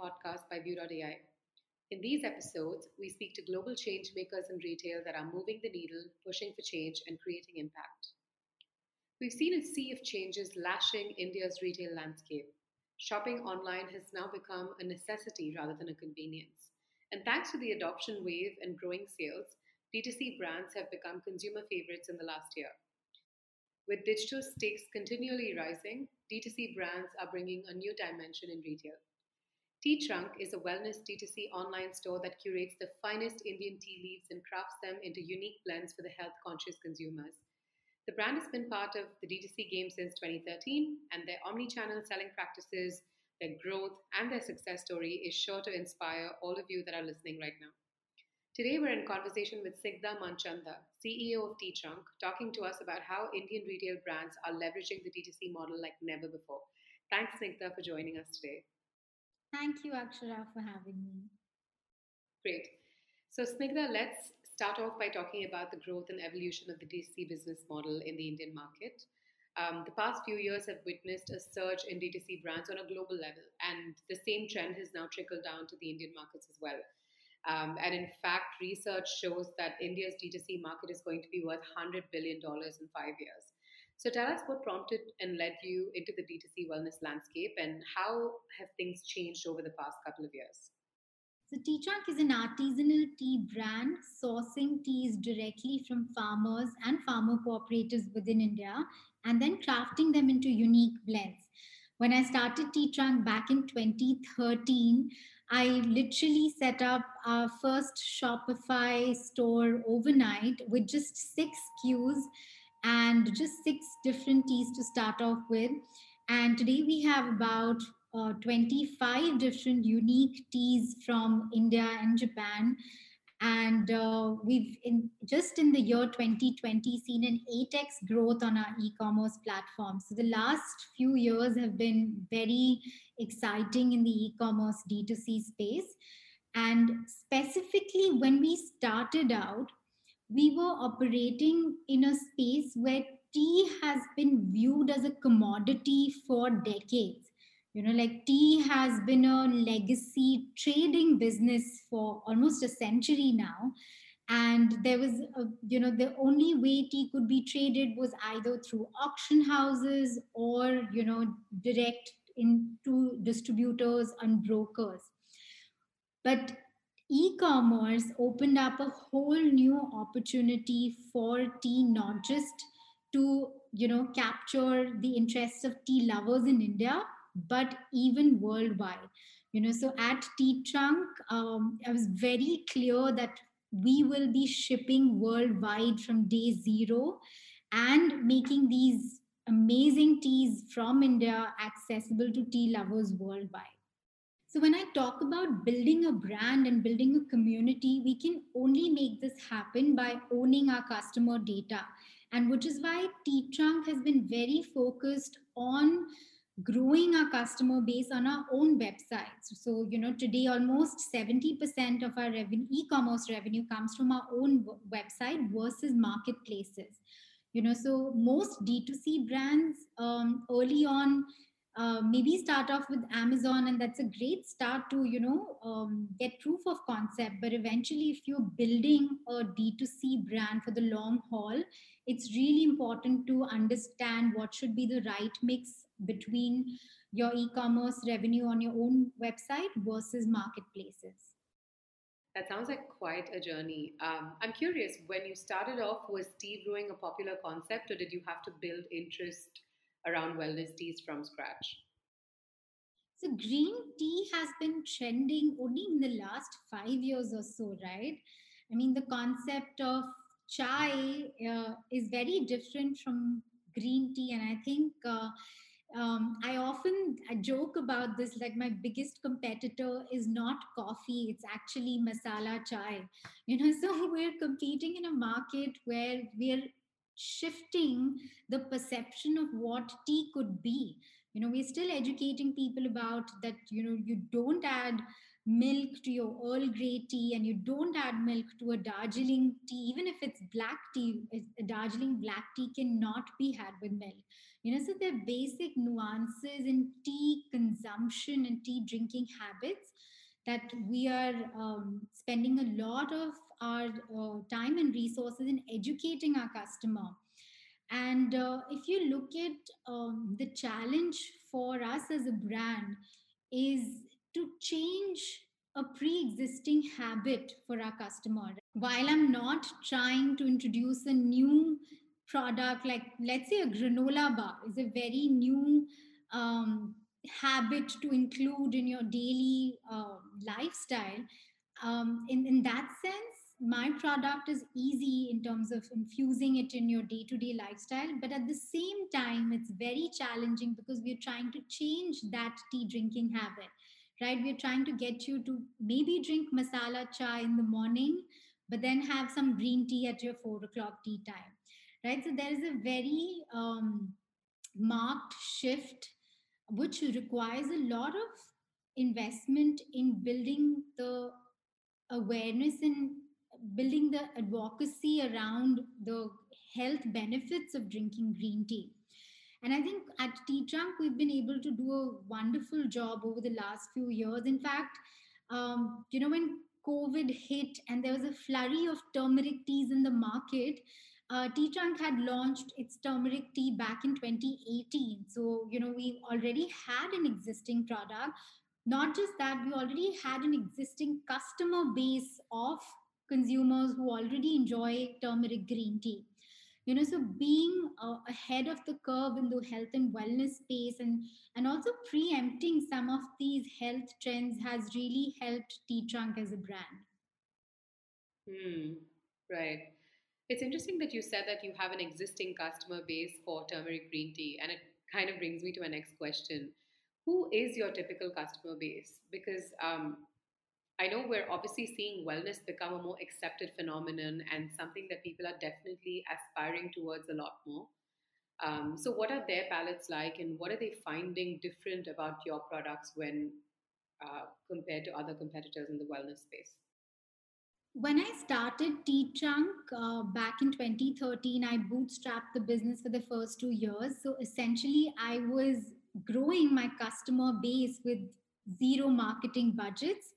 podcast by Vue.ai. In these episodes, we speak to global change makers in retail that are moving the needle, pushing for change, and creating impact. We've seen a sea of changes lashing India's retail landscape. Shopping online has now become a necessity rather than a convenience. And thanks to the adoption wave and growing sales, D2C brands have become consumer favorites in the last year. With digital stakes continually rising, D2C brands are bringing a new dimension in retail. Tea Trunk is a wellness D2C online store that curates the finest Indian tea leaves and crafts them into unique blends for the health-conscious consumers. The brand has been part of the D2C game since 2013, and their omni-channel selling practices, their growth, and their success story is sure to inspire all of you that are listening right now. Today, we're in conversation with Snigdha Manchanda, CEO of Tea Trunk, talking to us about how Indian retail brands are leveraging the D2C model like never before. Thanks, Snigdha, for joining us today. Thank you, Akshara, for having me. Great. So, Snigdha, let's start off by talking about the growth and evolution of the D2C business model in the Indian market. The past few years have witnessed a surge in D2C brands on a global level, and the same trend has now trickled down to the Indian markets as well. And in fact, research shows that India's D2C market is going to be worth $100 billion in 5 years. So tell us what prompted and led you into the D2C wellness landscape, and how have things changed over the past couple of years? So Tea Trunk is an artisanal tea brand sourcing teas directly from farmers and farmer cooperatives within India, and then crafting them into unique blends. When I started Tea Trunk back in 2013, I literally set up our first Shopify store overnight with just 6 SKUs and just 6 different teas to start off with. And today we have about 25 different unique teas from India and Japan. And we've just in the year 2020 seen an 8x growth on our e-commerce platform. So the last few years have been very exciting in the e-commerce D2C space. And specifically when we started out, we were operating in a space where tea has been viewed as a commodity for decades. You know, like tea has been a legacy trading business for almost a century now. And there was, the only way tea could be traded was either through auction houses or, direct into distributors and brokers. But e-commerce opened up a whole new opportunity for tea, not just to, capture the interests of tea lovers in India, but even worldwide. So at Tea Trunk, I was very clear that we will be shipping worldwide from day 0 and making these amazing teas from India accessible to tea lovers worldwide. So when I talk about building a brand and building a community, we can only make this happen by owning our customer data. And which is why Tea Trunk has been very focused on growing our customer base on our own websites. So, today almost 70% of our e-commerce revenue comes from our own website versus marketplaces. So most D2C brands early on maybe start off with Amazon, and that's a great start to, get proof of concept. But eventually, if you're building a D2C brand for the long haul, it's really important to understand what should be the right mix between your e-commerce revenue on your own website versus marketplaces. That sounds like quite a journey. I'm curious, when you started off, was tea brewing a popular concept, or did you have to build interest around wellness teas from scratch? So green tea has been trending only in the last 5 years or so, right? I mean, the concept of chai is very different from green tea, and I think I joke about this, like my biggest competitor is not coffee, it's actually masala chai. So we're competing in a market where we're shifting the perception of what tea could be. We're still educating people about that, you don't add milk to your Earl Grey tea, and you don't add milk to a Darjeeling tea, even if it's black tea, a Darjeeling black tea cannot be had with milk. You know, so there are basic nuances in tea consumption and tea drinking habits that we are spending a lot of our time and resources in educating our customer. And if you look at the challenge for us as a brand is to change a pre-existing habit for our customer. While I'm not trying to introduce a new product, like let's say a granola bar is a very new habit to include in your daily lifestyle. In that sense, my product is easy in terms of infusing it in your day-to-day lifestyle, but at the same time, it's very challenging because we're trying to change that tea drinking habit, right? We're trying to get you to maybe drink masala chai in the morning, but then have some green tea at your 4 o'clock tea time, right? So there is a very marked shift, which requires a lot of investment in building the awareness and building the advocacy around the health benefits of drinking green tea. And I think at Tea Trunk, we've been able to do a wonderful job over the last few years. In fact, when COVID hit and there was a flurry of turmeric teas in the market, Tea Trunk had launched its turmeric tea back in 2018. So, we already had an existing product. Not just that, we already had an existing customer base of consumers who already enjoy turmeric green tea. So being ahead of the curve in the health and wellness space and also preempting some of these health trends has really helped Tea Trunk as a brand. Right. It's interesting that you said that you have an existing customer base for turmeric green tea, and it kind of brings me to my next question. Who is your typical customer base? Because I know we're obviously seeing wellness become a more accepted phenomenon and something that people are definitely aspiring towards a lot more. So what are their palates like, and what are they finding different about your products when compared to other competitors in the wellness space? When I started Tea Trunk back in 2013, I bootstrapped the business for the first 2 years. So essentially, I was growing my customer base with zero marketing budgets.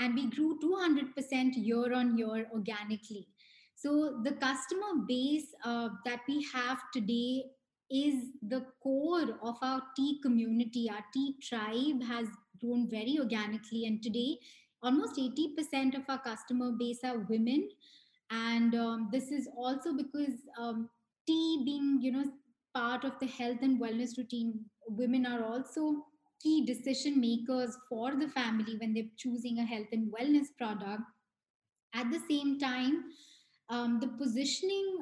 And we grew 200% year on year organically. So the customer base that we have today is the core of our tea community. Our tea tribe has grown very organically. And today, almost 80% of our customer base are women. And this is also because tea being, part of the health and wellness routine, women are also key decision makers for the family when they're choosing a health and wellness product. At the same time, the positioning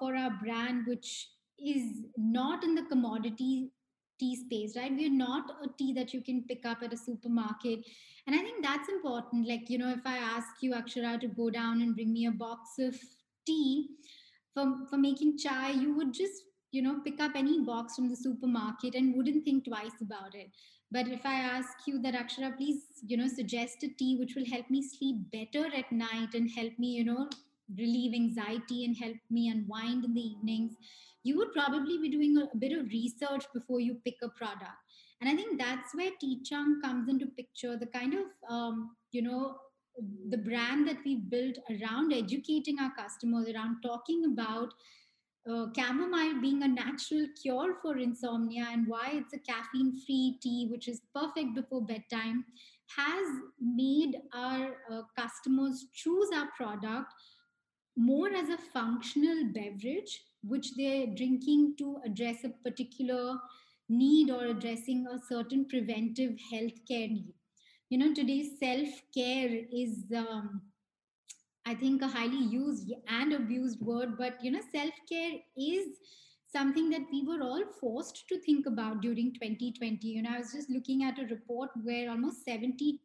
for our brand, which is not in the commodity tea space, right? We're not a tea that you can pick up at a supermarket. And I think that's important. Like, if I ask you, Akshara, to go down and bring me a box of tea for making chai, you would just pick up any box from the supermarket and wouldn't think twice about it. But if I ask you that, Akshara, please, suggest a tea which will help me sleep better at night and help me, relieve anxiety and help me unwind in the evenings, you would probably be doing a bit of research before you pick a product. And I think that's where Tea Trunk comes into picture, the kind of, the brand that we built around educating our customers, around talking about chamomile being a natural cure for insomnia and why it's a caffeine-free tea, which is perfect before bedtime, has made our customers choose our product more as a functional beverage, which they're drinking to address a particular need or addressing a certain preventive healthcare need. Today's self-care is I think a highly used and abused word, but self-care is something that we were all forced to think about during 2020. I was just looking at a report where almost 72%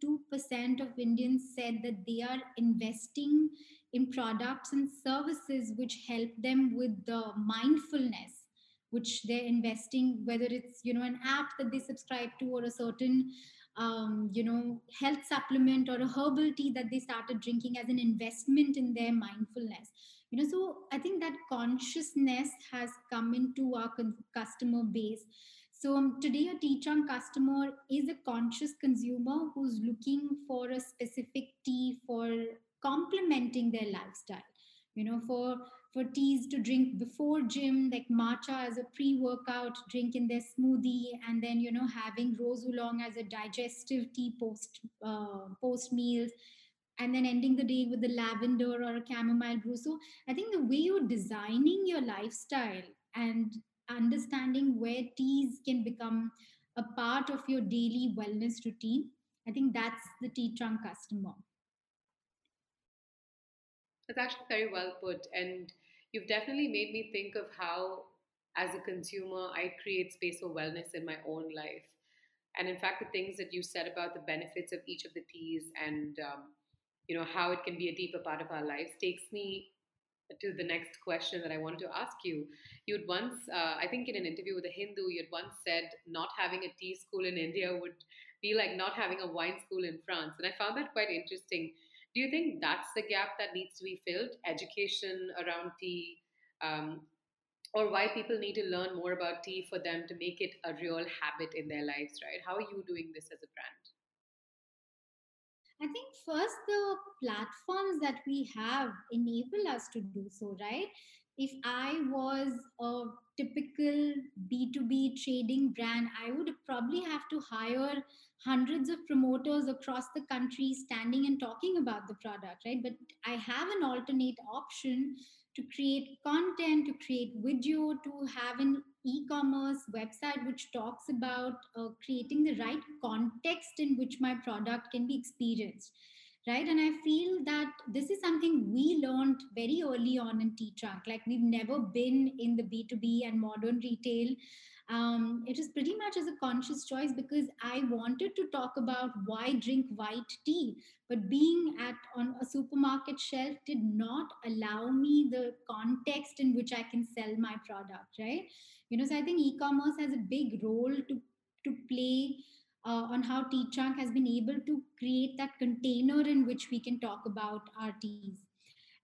of Indians said that they are investing in products and services which help them with the mindfulness, which they're investing, whether it's, an app that they subscribe to or a certain health supplement or a herbal tea that they started drinking as an investment in their mindfulness. So I think that consciousness has come into our customer base. So today a Tea Trunk customer is a conscious consumer who's looking for a specific tea for complementing their lifestyle. For teas to drink before gym, like matcha as a pre-workout drink in their smoothie, and then, having rose oolong as a digestive tea post meals, and then ending the day with the lavender or a chamomile brew. So I think the way you're designing your lifestyle and understanding where teas can become a part of your daily wellness routine, I think that's the Tea Trunk customer. That's actually very well put. And you've definitely made me think of how, as a consumer, I create space for wellness in my own life. And in fact, the things that you said about the benefits of each of the teas and, how it can be a deeper part of our lives takes me to the next question that I wanted to ask you. You'd once, I think in an interview with a Hindu, you'd once said not having a tea school in India would be like not having a wine school in France. And I found that quite interesting. Do you think that's the gap that needs to be filled? Education around tea, or why people need to learn more about tea for them to make it a real habit in their lives, right? How are you doing this as a brand? I think first the platforms that we have enable us to do so, right? If I was a typical B2B trading brand, I would probably have to hire hundreds of promoters across the country standing and talking about the product, right? But I have an alternate option to create content, to create video, to have an e-commerce website which talks about creating the right context in which my product can be experienced. Right. And I feel that this is something we learned very early on in Tea Trunk. Like we've never been in the B2B and modern retail. It was pretty much as a conscious choice because I wanted to talk about why drink white tea, but being on a supermarket shelf did not allow me the context in which I can sell my product. Right. So I think e-commerce has a big role to play on how Tea Trunk has been able to create that container in which we can talk about our teas.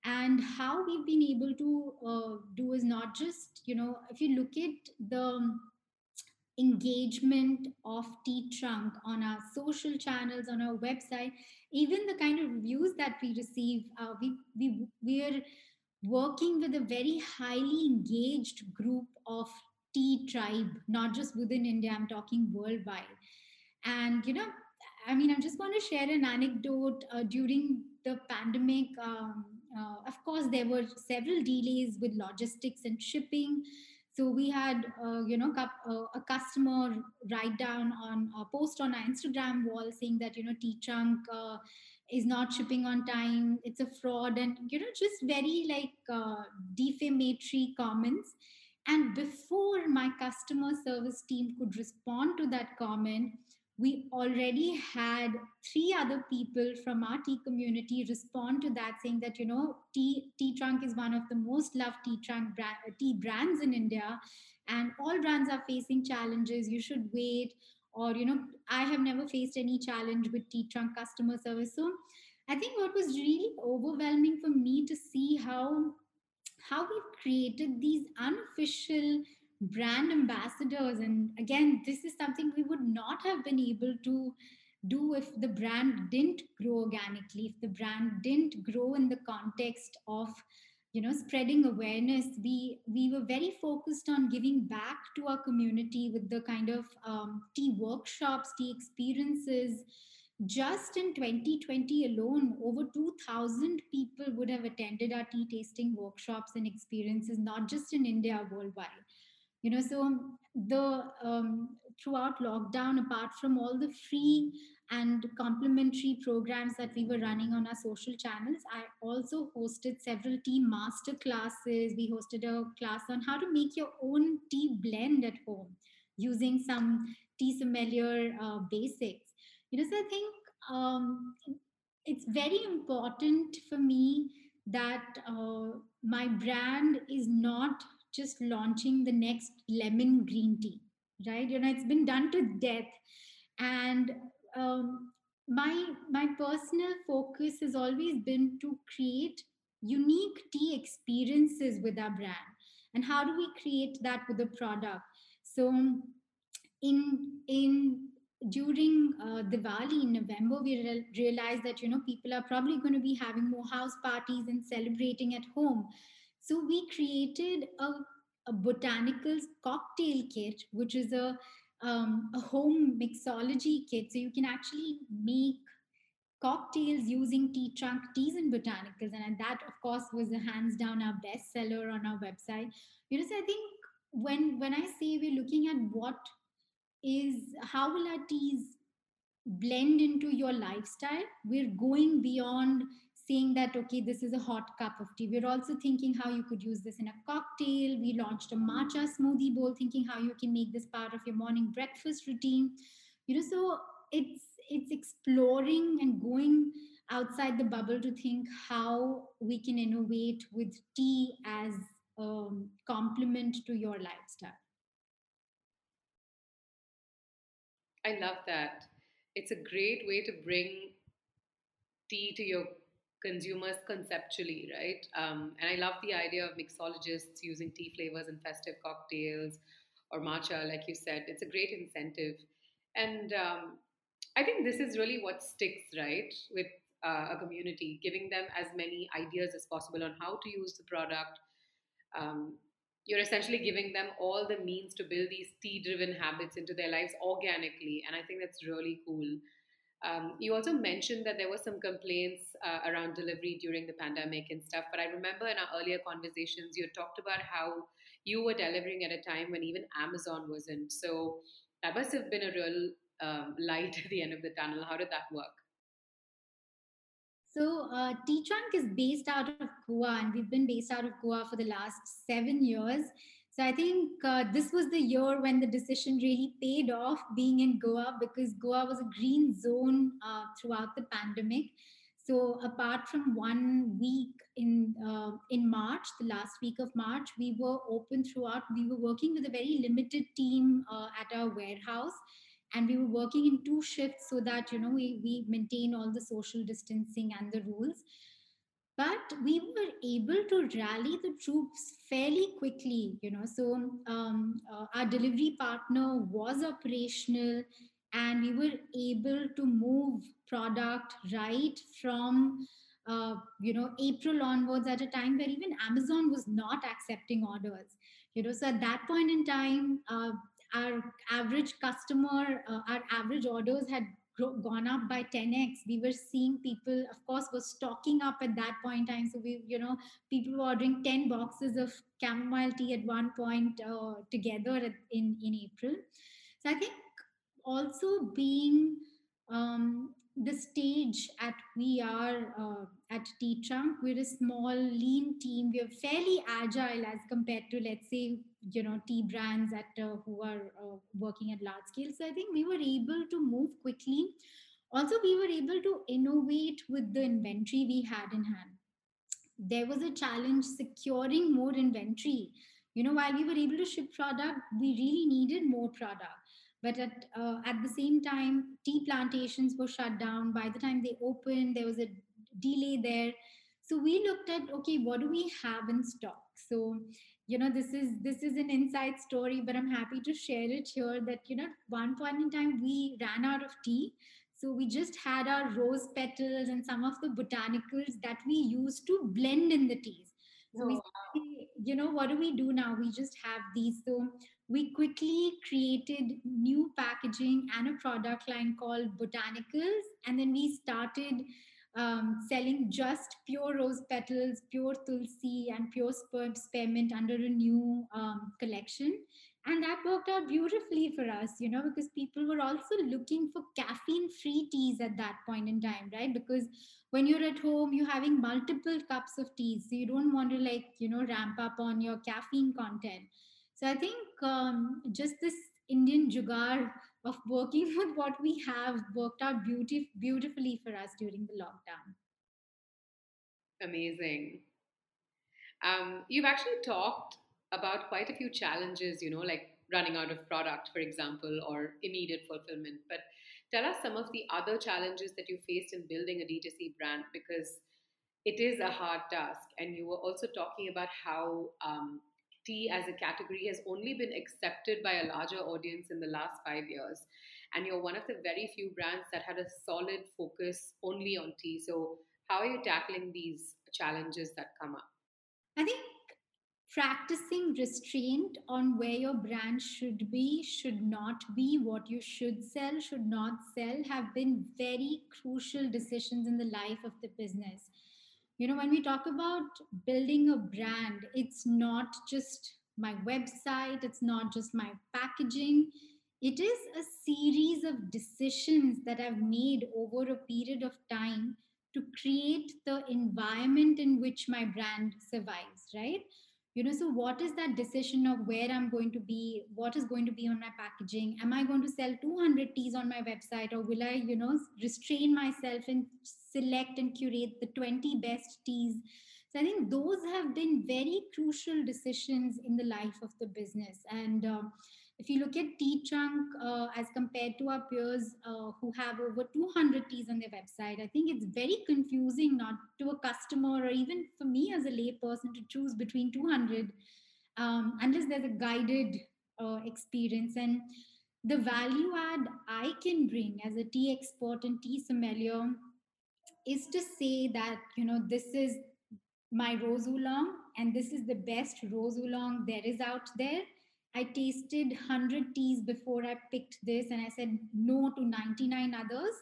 And how we've been able to do is not just, if you look at the engagement of Tea Trunk on our social channels, on our website, even the kind of reviews that we receive, we are working with a very highly engaged group of tea tribe, not just within India, I'm talking worldwide. And, I just want to share an anecdote during the pandemic. Of course, there were several delays with logistics and shipping. So we had, a customer write down on a post on our Instagram wall saying that, Tea Trunk is not shipping on time. It's a fraud. And, just very defamatory comments. And before my customer service team could respond to that comment, we already had three other people from our tea community respond to that saying that, Tea Trunk is one of the most loved tea brands in India, and all brands are facing challenges. You should wait. Or, I have never faced any challenge with Tea Trunk customer service. So I think what was really overwhelming for me to see how we've created these unofficial brand ambassadors. And again, this is something we would not have been able to do if the brand didn't grow organically, if the brand didn't grow in the context of, spreading awareness. We were very focused on giving back to our community with the kind of tea workshops, tea experiences. Just in 2020 alone, over 2,000 people would have attended our tea tasting workshops and experiences, not just in India, worldwide. So the throughout lockdown, apart from all the free and complimentary programs that we were running on our social channels, I also hosted several tea master classes. We hosted a class on how to make your own tea blend at home using some tea sommelier basics. So I think it's very important for me that my brand is not just launching the next lemon green tea, right? It's been done to death. And my personal focus has always been to create unique tea experiences with our brand. And how do we create that with a product? So during Diwali in November, we realized that, people are probably going to be having more house parties and celebrating at home. So we created a botanicals cocktail kit, which is a home mixology kit. So you can actually make cocktails using Tea Trunk teas and botanicals. And that, of course, was hands down our best seller on our website. So I think when I say we're looking at how will our teas blend into your lifestyle, we're going beyond saying that, okay, this is a hot cup of tea. We're also thinking how you could use this in a cocktail. We launched a matcha smoothie bowl, thinking how you can make this part of your morning breakfast routine. So it's exploring and going outside the bubble to think how we can innovate with tea as a complement to your lifestyle. I love that. It's a great way to bring tea to your consumers conceptually, right? And I love the idea of mixologists using tea flavors in festive cocktails or matcha, like you said. It's a great incentive. And I think this is really what sticks, right, with a community, giving them as many ideas as possible on how to use the product. You're essentially giving them all the means to build these tea-driven habits into their lives organically. And I think that's really cool. You also mentioned that there were some complaints around delivery during the pandemic and stuff. But I remember in our earlier conversations, you talked about how you were delivering at a time when even Amazon wasn't. So that must have been a real light at the end of the tunnel. How did that work? So Tea Trunk is based out of Goa, and we've been based out of Goa for the last 7 years. So I think this was the year when the decision really paid off, being in Goa, because Goa was a green zone throughout the pandemic. So apart from 1 week in March, the last week of March, we were open throughout. We were working with a very limited team at our warehouse. And we were working in 2 shifts so that, we maintain all the social distancing and the rules. But we were able to rally the troops fairly quickly, So our delivery partner was operational, and we were able to move product right from, April onwards, at a time where even Amazon was not accepting orders. So at that point in time, our average orders had gone up by 10x. We were seeing people, of course, were stocking up at that point in time. So people were ordering 10 boxes of chamomile tea at one point together in April. So I think also being the stage at we are at Tea Trunk, we're a small, lean team. We are fairly agile as compared to, let's say, tea brands who are working at large scale. So I think we were able to move quickly. Also, we were able to innovate with the inventory we had in hand. There was a challenge securing more inventory. While we were able to ship product, we really needed more product. But at the same time, tea plantations were shut down. By the time they opened, there was a delay there. So we looked at, okay, what do we have in stock? So, this is an inside story, but I'm happy to share it here that, at one point in time, we ran out of tea. So we just had our rose petals and some of the botanicals that we used to blend in the teas. So we said, what do we do now? We just have these. So we quickly created new packaging and a product line called Botanicals. And then we started selling just pure rose petals, pure tulsi, and pure spearmint under a new collection. And that worked out beautifully for us, because people were also looking for caffeine-free teas at that point in time, right? Because when you're at home, you're having multiple cups of teas. So you don't want to ramp up on your caffeine content. So I think just this Indian jugaad of working with what we have worked out beautifully for us during the lockdown. Amazing. You've actually talked about quite a few challenges, like running out of product, for example, or immediate fulfillment. But Tell us some of the other challenges that you faced in building a D2C brand, because it is a hard task. And you were also talking about how tea as a category has only been accepted by a larger audience in the last 5 years. And you're one of the very few brands that had a solid focus only on tea. So how are you tackling these challenges that come up? I think practicing restraint on where your brand should be, should not be, what you should sell, should not sell, have been very crucial decisions in the life of the business. You know, when we talk about building a brand, it's not just my website, it's not just my packaging. It is a series of decisions that I've made over a period of time to create the environment in which my brand survives, right? You know, so what is that decision of where I'm going to be? What is going to be on my packaging? Am I going to sell 200 teas on my website, or will I, you know, restrain myself and select and curate the 20 best teas? So I think those have been very crucial decisions in the life of the business. And if you look at Tea Trunk as compared to our peers who have over 200 teas on their website, I think it's very confusing not to a customer or even for me as a layperson to choose between 200 unless there's a guided experience. And the value add I can bring as a tea expert and tea sommelier is to say that, you know, this is my rose oolong, and this is the best rose oolong there is out there. I tasted 100 teas before I picked this, and I said no to 99 others.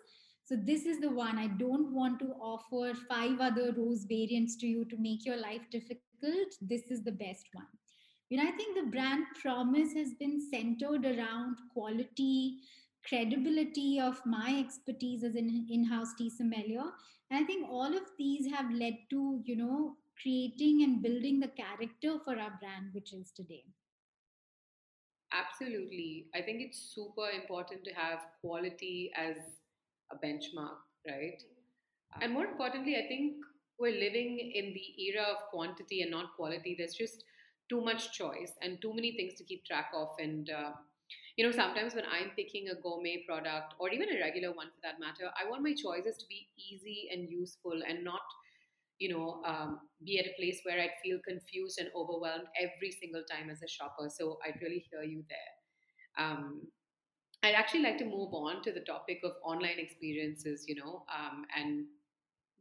So this is the one. I don't want to offer 5 other rose variants to you to make your life difficult. This is the best one. You know, I think the brand promise has been centered around quality, credibility of my expertise as an in-house tea sommelier. And I think all of these have led to, you know, creating and building the character for our brand, which is today. Absolutely. I think it's super important to have quality as a benchmark, right? And more importantly, I think we're living in the era of quantity and not quality. There's just too much choice and too many things to keep track of. And, you know, sometimes when I'm picking a gourmet product or even a regular one for that matter, I want my choices to be easy and useful and not, you know, be at a place where I'd feel confused and overwhelmed every single time as a shopper. So I really hear you there. I'd actually like to move on to the topic of online experiences, you know, and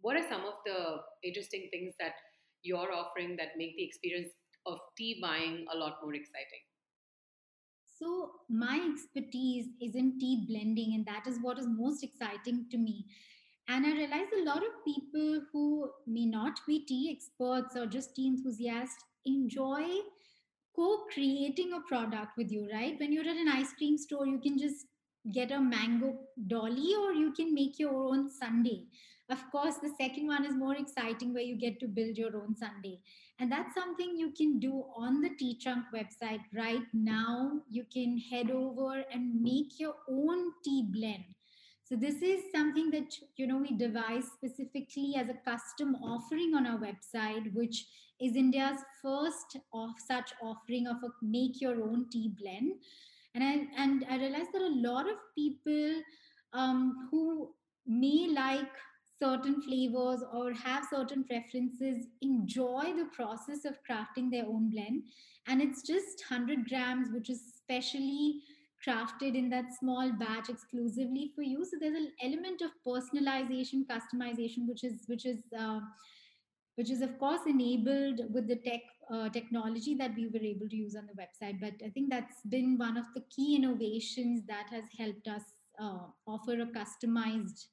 what are some of the interesting things that you're offering that make the experience of tea buying a lot more exciting? So my expertise is in tea blending, and that is what is most exciting to me. And I realize a lot of people who may not be tea experts or just tea enthusiasts enjoy co-creating a product with you, right? When you're at an ice cream store, you can just get a mango dolly, or you can make your own sundae. Of course, the second one is more exciting, where you get to build your own sundae. And that's something you can do on the Tea Trunk website right now. You can head over and make your own tea blend. So this is something that, you know, we devised specifically as a custom offering on our website, which is India's first of such offering of a make your own tea blend. And I realized that a lot of people who may like certain flavors or have certain preferences enjoy the process of crafting their own blend. And it's just 100 grams, which is specially crafted in that small batch exclusively for you. So there's an element of personalization, customization, which is of course enabled with the technology that we were able to use on the website. But I think that's been one of the key innovations that has helped us offer a customized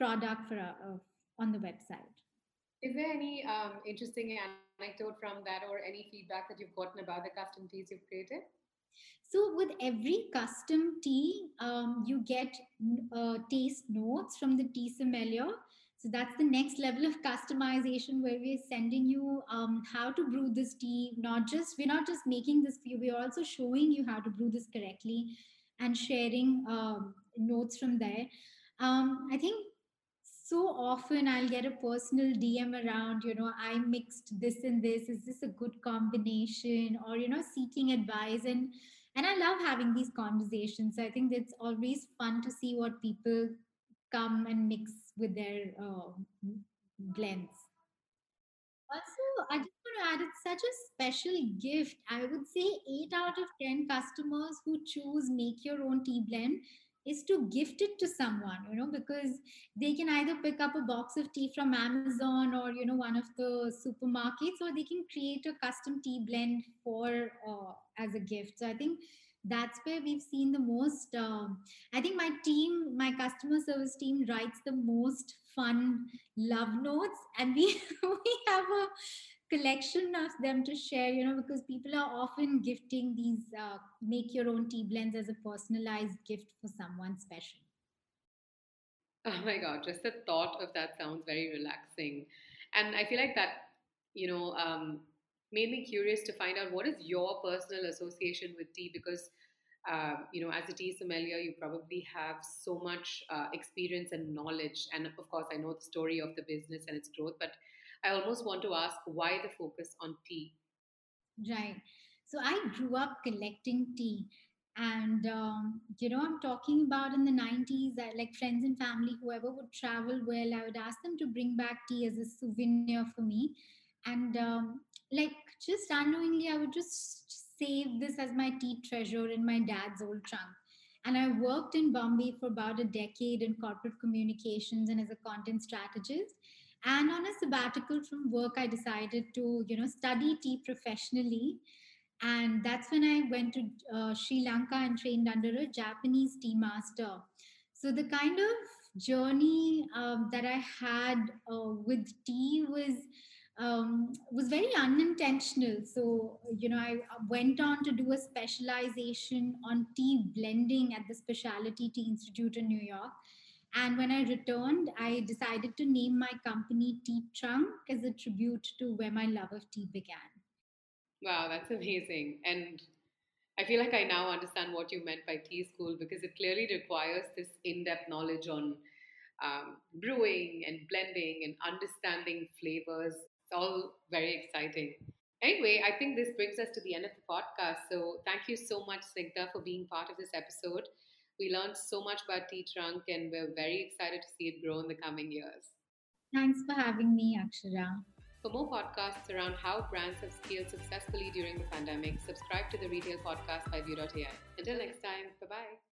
product for our, on the website. Is there any interesting anecdote from that, or any feedback that you've gotten about the custom teas you've created? So with every custom tea, you get taste notes from the tea sommelier. So that's the next level of customization, where we're sending you how to brew this tea. We're not just making this for you, we're also showing you how to brew this correctly and sharing notes from there. I think so often I'll get a personal DM around, you know, I mixed this and this, is this a good combination? Or, you know, seeking advice. And And I love having these conversations. So I think it's always fun to see what people come and mix with their blends. Also, I just want to add, it's such a special gift. I would say 8 out of 10 customers who choose make your own tea blend is to gift it to someone, you know, because they can either pick up a box of tea from Amazon or, you know, one of the supermarkets, or they can create a custom tea blend for as a gift. So I think that's where we've seen the most. I think my team, my customer service team, writes the most fun love notes, and we have a collection of them to share, you know, because people are often gifting these make your own tea blends as a personalized gift for someone special. Oh my God, just the thought of that sounds very relaxing. And I feel like that, you know, made me curious to find out what is your personal association with tea, because, you know, as a tea sommelier, you probably have so much experience and knowledge. And of course, I know the story of the business and its growth, but I almost want to ask why the focus on tea? Right. So I grew up collecting tea. And, you know, I'm talking about in the 90s, like friends and family, whoever would travel well, I would ask them to bring back tea as a souvenir for me. And like just unknowingly, I would just save this as my tea treasure in my dad's old trunk. And I worked in Bombay for about a decade in corporate communications and as a content strategist. And on a sabbatical from work, I decided to, you know, study tea professionally. And that's when I went to Sri Lanka and trained under a Japanese tea master. So the kind of journey that I had with tea was very unintentional. So, you know, I went on to do a specialization on tea blending at the Specialty Tea Institute in New York. And when I returned, I decided to name my company Tea Trunk as a tribute to where my love of tea began. Wow, that's amazing. And I feel like I now understand what you meant by tea school, because it clearly requires this in-depth knowledge on brewing and blending and understanding flavors. It's all very exciting. Anyway, I think this brings us to the end of the podcast. So thank you so much, Snigdha, for being part of this episode. We learned so much about Tea Trunk, and we're very excited to see it grow in the coming years. Thanks for having me, Akshara. For more podcasts around how brands have scaled successfully during the pandemic, subscribe to the Retail Podcast by Vue.ai. Until next time, bye-bye.